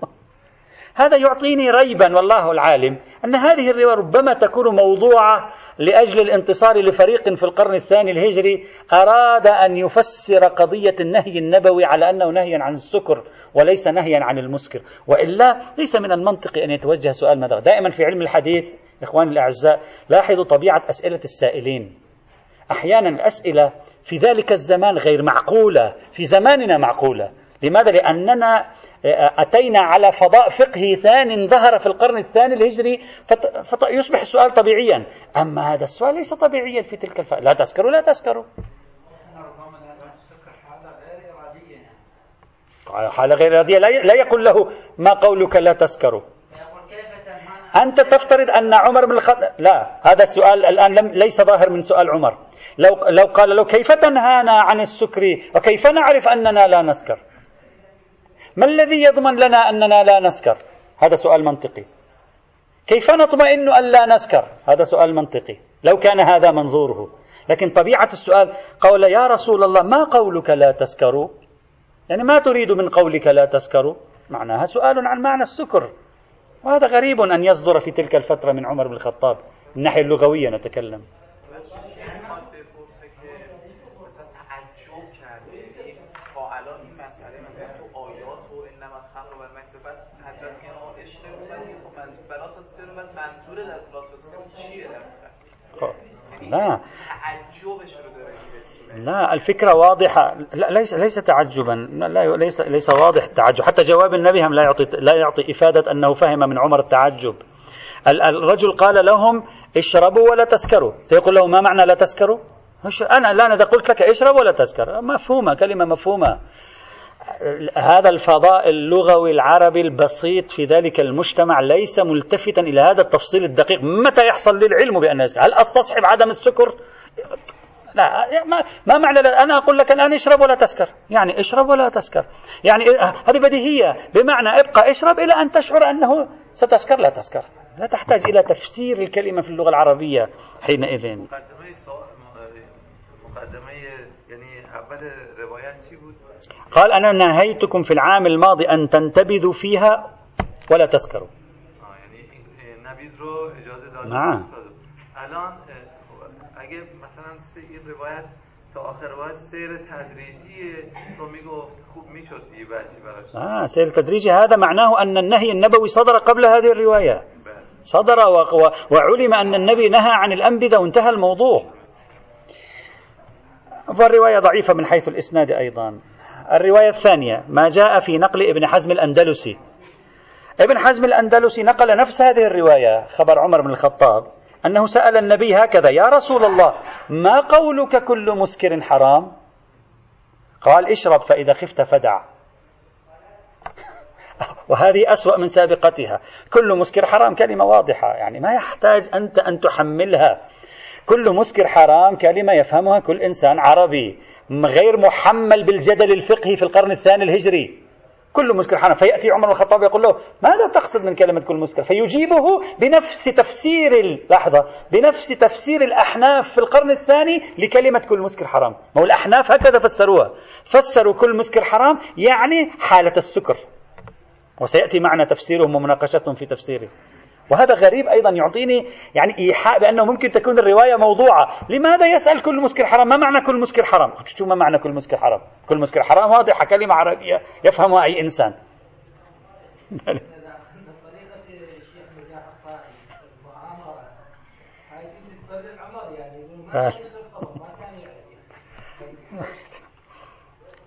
هذا يعطيني ريبا، والله العالم، أن هذه الرواية ربما تكون موضوعة لأجل الانتصار لفريق في القرن الثاني الهجري أراد أن يفسر قضية النهي النبوي على أنه نهيا عن السكر وليس نهيا عن المسكر، وإلا ليس من المنطقي أن يتوجه سؤال ماذا. دائما في علم الحديث إخواني الأعزاء لاحظوا طبيعة أسئلة السائلين، أحيانا الأسئلة في ذلك الزمان غير معقولة، في زماننا معقولة، لماذا؟ لأننا أتينا على فضاء فقهي ثان ظهر في القرن الثاني الهجري، فيصبح السؤال طبيعيا. أما هذا السؤال ليس طبيعيا في تلك الفئة، لا تسكروا لا تسكروا، حالة غير إرادية، لا يقول له ما قولك لا تسكروا. أنت تفترض أن عمر بن الخطاب، لا، هذا السؤال الآن لم ليس ظاهر من سؤال عمر، لو لو قال له كيف تنهانا عن السكر وكيف نعرف أننا لا نسكر؟ ما الذي يضمن لنا أننا لا نسكر؟ هذا سؤال منطقي. كيف نطمئن أن لا نسكر؟ هذا سؤال منطقي لو كان هذا منظوره، لكن طبيعة السؤال قول يا رسول الله ما قولك لا تسكروا؟ يعني ما تريد من قولك لا تسكروا؟ معناها سؤال عن معنى السكر، وهذا غريب أن يصدر في تلك الفترة من عمر بن الخطاب من الناحية اللغوية نتكلم. بلاط السرم منظور از بلاط السرم چیه؟ خب لا تعجبش رو داره. لا الفكرة واضحة، ليس ليس تعجبا، لا ليس ليس واضح التعجب، حتى جواب النبي هم لا يعطي لا يعطي إفادة أنه فهم من عمر التعجب. الرجل قال لهم اشربوا ولا تسكروا، فيقول له ما معنى لا تسكروا؟ أنا لا أنا قلت لك اشرب ولا تسكر، مفهومة كلمة مفهومة. هذا الفضاء اللغوي العربي البسيط في ذلك المجتمع ليس ملتفتا إلى هذا التفصيل الدقيق. متى يحصل لي العلم بأن يسكر؟ هل أستصحب عدم السكر؟ لا، ما معنى أنا أقول لك الآن اشرب ولا تسكر، يعني اشرب ولا تسكر، يعني هذه بديهية، بمعنى ابقى اشرب إلى أن تشعر أنه ستسكر لا تسكر. لا تحتاج إلى تفسير الكلمة في اللغة العربية حينئذ. قال أنا نهيتكم في العام الماضي أن تنتبذوا فيها ولا تسكروا. نعم. آه سير التدريجي هذا معناه أن النهي النبوي صدر قبل هذه الرواية، صدر وعلم أن النبي نهى عن الأنبذة وانتهى الموضوع. والرواية ضعيفة من حيث الإسناد أيضا. الرواية الثانية ما جاء في نقل ابن حزم الأندلسي. ابن حزم الأندلسي نقل نفس هذه الرواية، خبر عمر بن الخطاب أنه سأل النبي هكذا: يا رسول الله ما قولك كل مسكر حرام؟ قال اشرب فإذا خفت فدع. وهذه أسوأ من سابقتها. كل مسكر حرام كلمة واضحة، يعني ما يحتاج أنت أن تحملها. كل مسكر حرام كلمة يفهمها كل إنسان عربي غير محمل بالجدل الفقهي في القرن الثاني الهجري. كل مسكر حرام، فيأتي عمر بن الخطاب يقول له ماذا تقصد من كلمة كل مسكر؟ فيجيبه بنفس تفسير اللحظة، بنفس تفسير الأحناف في القرن الثاني لكلمة كل مسكر حرام. ما هو الأحناف هكذا فسروها، فسروا كل مسكر حرام يعني حالة السكر، وسيأتي معنا تفسيرهم ومناقشتهم في تفسيره. وهذا غريب أيضا، يعطيني يعني إيحاء بأنه ممكن تكون الرواية موضوعة. لماذا يسأل كل مسكر حرام؟ ما معنى كل مسكر حرام؟ شو ما معنى كل مسكر حرام؟ كل مسكر حرام واضحة، كلمة عربية يفهمها أي إنسان.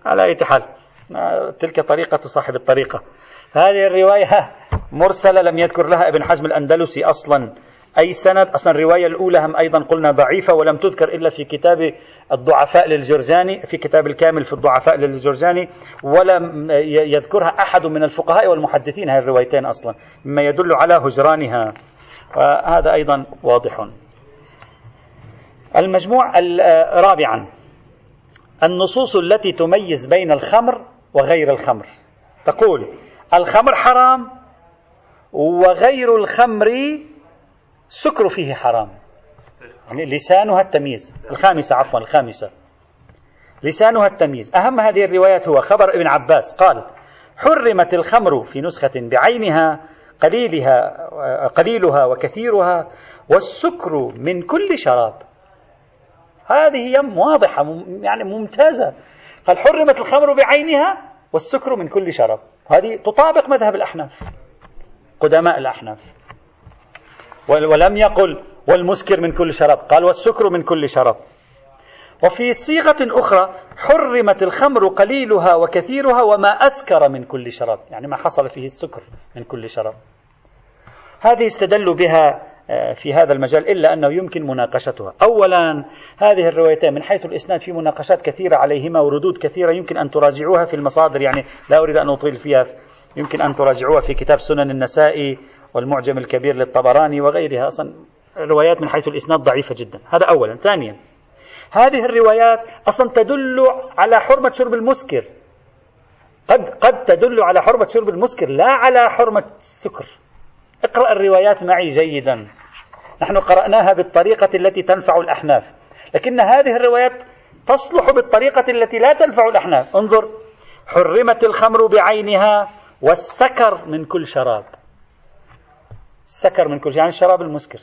على أي حال تلك طريقة صاحب الطريقة. هذه الرواية مرسلة لم يذكر لها ابن حزم الأندلسي أصلا أي سند، أصلا الرواية الأولى هم أيضا قلنا ضعيفة ولم تذكر إلا في كتاب الضعفاء للجرجاني، في كتاب الكامل في الضعفاء للجرجاني، ولم يذكرها أحد من الفقهاء والمحدثين هذه الروايتين أصلا، مما يدل على هجرانها، وهذا أيضا واضح. المجموع رابعا النصوص التي تميز بين الخمر وغير الخمر، تقول الخمر حرام وغير الخمر سكر فيه حرام، يعني لسانها التمييز. الخامسة عفوا الخامسة لسانها التمييز. أهم هذه الروايات هو خبر ابن عباس قال حرمت الخمر في نسخة بعينها قليلها قليلها وكثيرها والسكر من كل شراب. هذه يم واضحة يعني ممتازة. قال حرمت الخمر بعينها والسكر من كل شراب، هذه تطابق مذهب الأحناف قدماء الأحناف، ولم يقل والمسكر من كل شراب، قال والسكر من كل شراب. وفي صيغة أخرى حرمت الخمر قليلها وكثيرها وما أسكر من كل شراب، يعني ما حصل فيه السكر من كل شراب. هذه استدلوا بها في هذا المجال إلا أنه يمكن مناقشتها. أولا هذه الروايتين من حيث الإسناد في مناقشات كثيرة عليهما وردود كثيرة، يمكن أن تراجعوها في المصادر، يعني لا أريد أن أطيل فيها، يمكن أن تراجعوها في كتاب سنن النسائي والمعجم الكبير للطبراني وغيرها. أصلا روايات من حيث الإسناد ضعيفة جدا، هذا أولا. ثانيا هذه الروايات أصلا تدل على حرمة شرب المسكر، قد قد تدل على حرمة شرب المسكر لا على حرمة السكر. اقرأ الروايات معي جيدا، نحن قرأناها بالطريقة التي تنفع الأحناف، لكن هذه الروايات تصلح بالطريقة التي لا تنفع الأحناف. انظر حرمت الخمر بعينها والسكر من كل شراب، السكر من كل شراب يعني الشراب المسكر،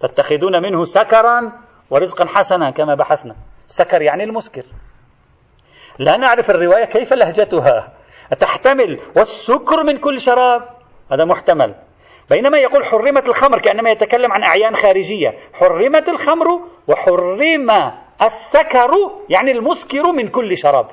تتخذون منه سكرا ورزقا حسنا كما بحثنا. السكر يعني المسكر. لا نعرف الرواية كيف لهجتها، تحتمل والسكر من كل شراب هذا محتمل، بينما يقول حرمت الخمر كأنما يتكلم عن أعيان خارجية. حرمت الخمر وحرم السكر يعني المسكر من كل شراب،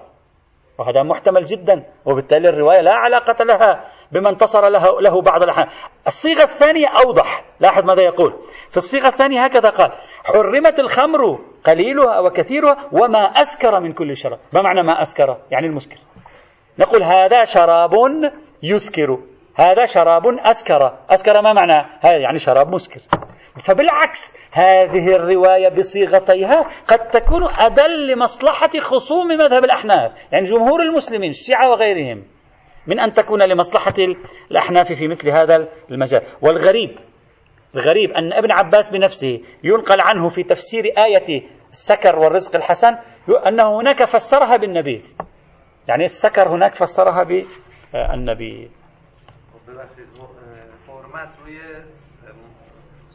وهذا محتمل جدا، وبالتالي الرواية لا علاقة لها بما انتصر له, له بعض الأحيان. الصيغة الثانية أوضح، لاحظ ماذا يقول في الصيغة الثانية، هكذا قال حرمت الخمر قليلها وكثيرها وما أسكر من كل شراب. ما معنى ما أسكر؟ يعني المسكر. نقول هذا شراب يسكر، هذا شراب أسكر. أسكر ما معنى؟ هذا يعني شراب مسكر. فبالعكس هذه الرواية بصيغتيها قد تكون أدل لمصلحة خصوم مذهب الأحناف، يعني جمهور المسلمين الشيعة وغيرهم، من أن تكون لمصلحة الأحناف في مثل هذا المجال. والغريب الغريب أن ابن عباس بنفسه ينقل عنه في تفسير آية السكر والرزق الحسن أنه هناك فسرها بالنبيذ، يعني السكر هناك فسرها بالنبيذ.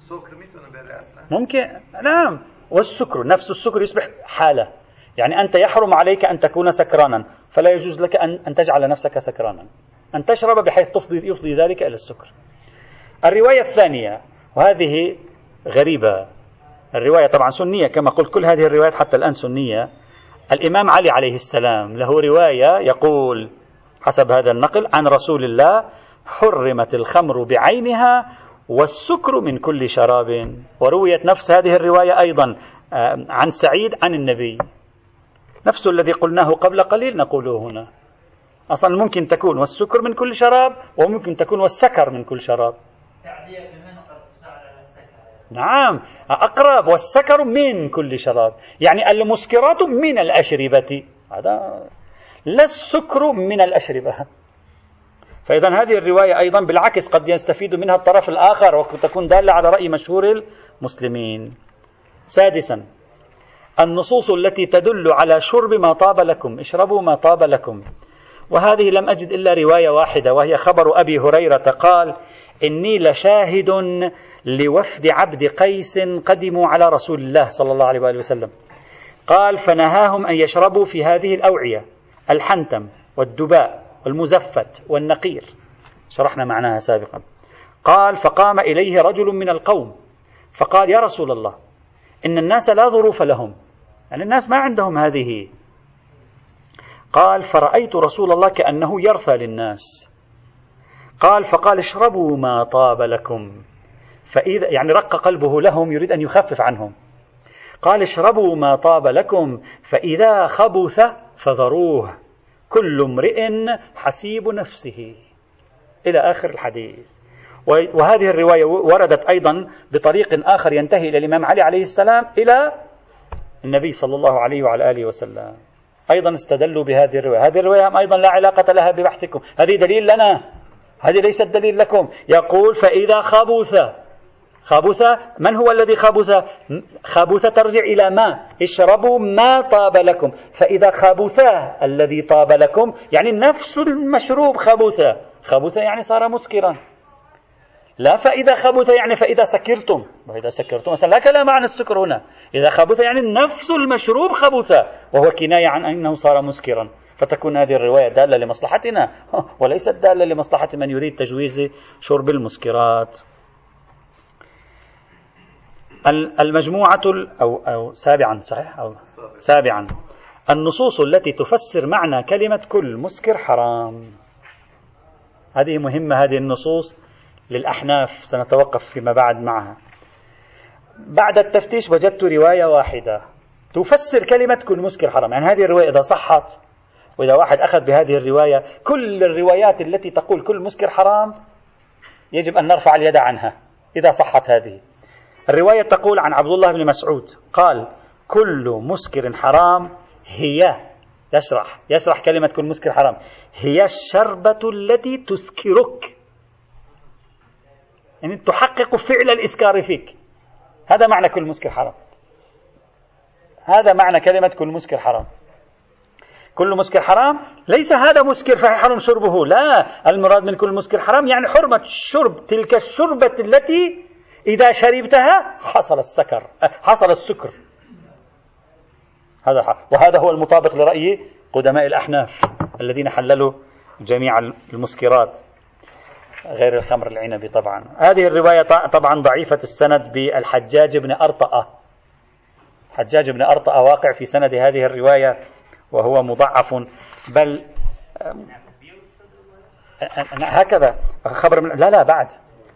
السكر ميتونه بره اصلا ممكن، نعم، والسكر نفس السكر يصبح حاله، يعني انت يحرم عليك ان تكون سكرانا، فلا يجوز لك ان ان تجعل نفسك سكرانا، ان تشرب بحيث تفضي يفضي ذلك الى السكر. الروايه الثانيه، وهذه غريبه، الروايه طبعا سنيه كما قلت، كل هذه الروايات حتى الان سنيه. الامام علي عليه السلام له روايه يقول حسب هذا النقل عن رسول الله حرمت الخمر بعينها والسكر من كل شراب. ورويت نفس هذه الرواية أيضا عن سعيد عن النبي، نفس الذي قلناه قبل قليل نقوله هنا. أصلا ممكن تكون والسكر من كل شراب، وممكن تكون والسكر من كل شراب. نعم أقرب، والسكر من كل شراب يعني المسكرات من الأشربة، هذا لا السكر من الأشربة. فإذا هذه الرواية أيضا بالعكس قد يستفيد منها الطرف الآخر وتكون دالة على رأي مشهور المسلمين. سادسا، النصوص التي تدل على شرب ما طاب لكم، اشربوا ما طاب لكم. وهذه لم أجد إلا رواية واحدة، وهي خبر أبي هريرة قال إني لشاهد لوفد عبد قيس قدموا على رسول الله صلى الله عليه وآله وسلم، قال فنهاهم أن يشربوا في هذه الأوعية، الحنتم والدباء والمزفت والنقير، شرحنا معناها سابقا. قال فقام إليه رجل من القوم فقال يا رسول الله إن الناس لا ظروف لهم، يعني الناس ما عندهم هذه. قال فرأيت رسول الله كأنه يرثى للناس. قال فقال اشربوا ما طاب لكم، فإذا يعني رق قلبه لهم، يريد أن يخفف عنهم. قال اشربوا ما طاب لكم فإذا خبث فذروه، كل امرئ حسيب نفسه، إلى آخر الحديث. وهذه الرواية وردت أيضا بطريق آخر ينتهي إلى الإمام علي عليه السلام إلى النبي صلى الله عليه وعلى آله وسلم، أيضا استدلوا بهذه الرواية. هذه الرواية أيضا لا علاقة لها ببحثكم، هذه دليل لنا، هذه ليست دليل لكم. يقول فإذا خبث، خبث من هو الذي خبث؟ خبث ترجع إلى ما، اشربوا ما طاب لكم، فإذا خبث الذي طاب لكم يعني نفس المشروب خبث، خبث يعني صار مسكرا. لا فإذا خبث يعني فإذا سكرتم، وإذا سكرتم مثلا لا كلام عن السكر هنا، إذا خبث يعني نفس المشروب خبث، وهو كناية عن أنه صار مسكرا. فتكون هذه الرواية دالة لمصلحتنا وليست دالة لمصلحة من يريد تجويز شرب المسكرات. المجموعة أو أو سابعا صحيح أو سابعا النصوص التي تفسر معنى كلمة كل مسكر حرام. هذه مهمة، هذه النصوص للأحناف، سنتوقف فيما بعد معها. بعد التفتيش وجدت رواية واحدة تفسر كلمة كل مسكر حرام، يعني هذه الرواية إذا صحت وإذا واحد أخذ بهذه الرواية، كل الروايات التي تقول كل مسكر حرام يجب أن نرفع اليد عنها إذا صحت هذه الرواية. تقول عن عبد الله بن مسعود قال كل مسكر حرام هي، يشرح يشرح كلمة كل مسكر حرام، هي الشربة التي تسكرك، يعني تحقق فعل الإسكار فيك. هذا معنى كل مسكر حرام، هذا معنى كلمة كل مسكر حرام. كل مسكر حرام ليس هذا مسكر فحرم شربه، لا، المراد من كل مسكر حرام يعني حرمة الشرب، تلك الشربة التي إذا شربتها حصل السكر، حصل السكر. هذا حق. وهذا هو المطابق لرأي قدماء الأحناف الذين حللوا جميع المسكرات. غير الخمر العنبي طبعا. هذه الرواية طبعا ضعيفة السند بالحجاج بن أرطأة. الحجاج بن أرطأة واقع في سند هذه الرواية وهو مضعف، بل هكذا خبر من لا لا بعد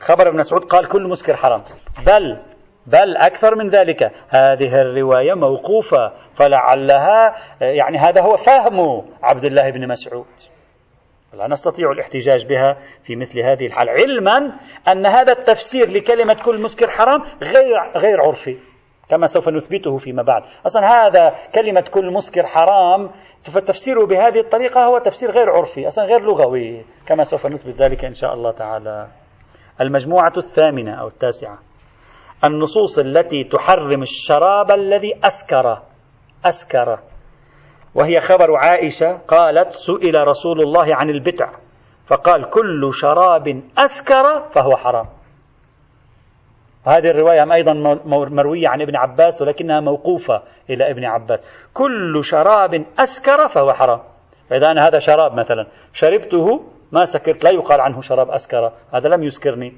خبر ابن مسعود قال كل مسكر حرام، بل بل أكثر من ذلك، هذه الرواية موقوفة، فلعلها يعني هذا هو فهم عبد الله بن مسعود، لا نستطيع الاحتجاج بها في مثل هذه الحالة، علما أن هذا التفسير لكلمة كل مسكر حرام غير غير عرفي كما سوف نثبته فيما بعد. أصلا هذا كلمة كل مسكر حرام فالتفسير بهذه الطريقة هو تفسير غير عرفي، أصلا غير لغوي كما سوف نثبت ذلك إن شاء الله تعالى. المجموعة الثامنة أو التاسعة، النصوص التي تحرم الشراب الذي أسكر أسكر وهي خبر عائشة قالت سئل رسول الله عن البتع فقال كل شراب أسكر فهو حرام. هذه الرواية أيضا مروية عن ابن عباس ولكنها موقوفة إلى ابن عباس، كل شراب أسكر فهو حرام. فإذا أنا هذا شراب مثلا شربته ما سكرت لا يقال عنه شراب أسكر، هذا لم يسكرني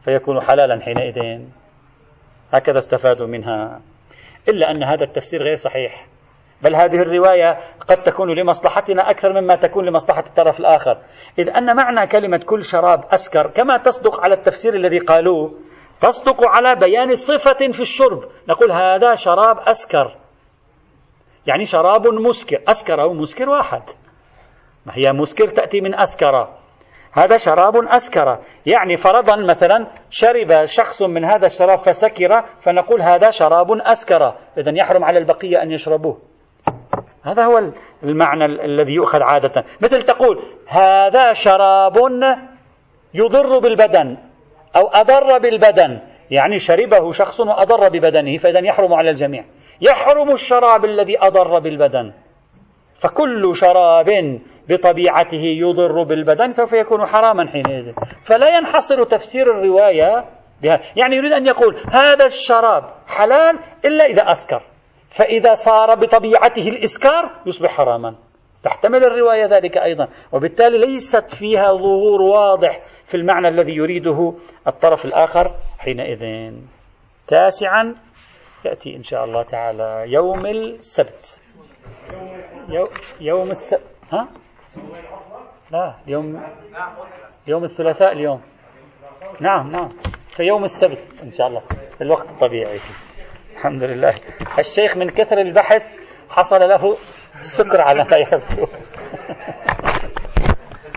فيكون حلالا حينئذ. هكذا استفادوا منها، إلا أن هذا التفسير غير صحيح، بل هذه الرواية قد تكون لمصلحتنا أكثر مما تكون لمصلحة الطرف الآخر، إذ أن معنى كلمة كل شراب أسكر كما تصدق على التفسير الذي قالوه تصدق على بيان صفة في الشرب، نقول هذا شراب أسكر يعني شراب مسكر، أسكر أو مسكر واحد، ما هي مسكر تأتي من أسكر، هذا شراب أسكر يعني فرضا مثلا شرب شخص من هذا الشراب فسكر فنقول هذا شراب أسكر، إذن يحرم على البقية أن يشربوه. هذا هو المعنى الذي يؤخذ عادة، مثل تقول هذا شراب يضر بالبدن أو أضر بالبدن، يعني شربه شخص وأضر ببدنه فإذن يحرم على الجميع، يحرم الشراب الذي أضر بالبدن، فكل شراب بطبيعته يضر بالبدن سوف يكون حراما حينئذ، فلا ينحصر تفسير الرواية بها. يعني يريد أن يقول هذا الشراب حلال إلا إذا أسكر، فإذا صار بطبيعته الإسكار يصبح حراما، تحتمل الرواية ذلك أيضا، وبالتالي ليست فيها ظهور واضح في المعنى الذي يريده الطرف الآخر حينئذ. تاسعا يأتي إن شاء الله تعالى يوم السبت، يوم السبت ها؟ لا يوم يوم الثلاثاء اليوم، نعم نعم في يوم السبت إن شاء الله في الوقت الطبيعي الحمد لله. الشيخ من كثر البحث حصل له سكر على ما يبدو.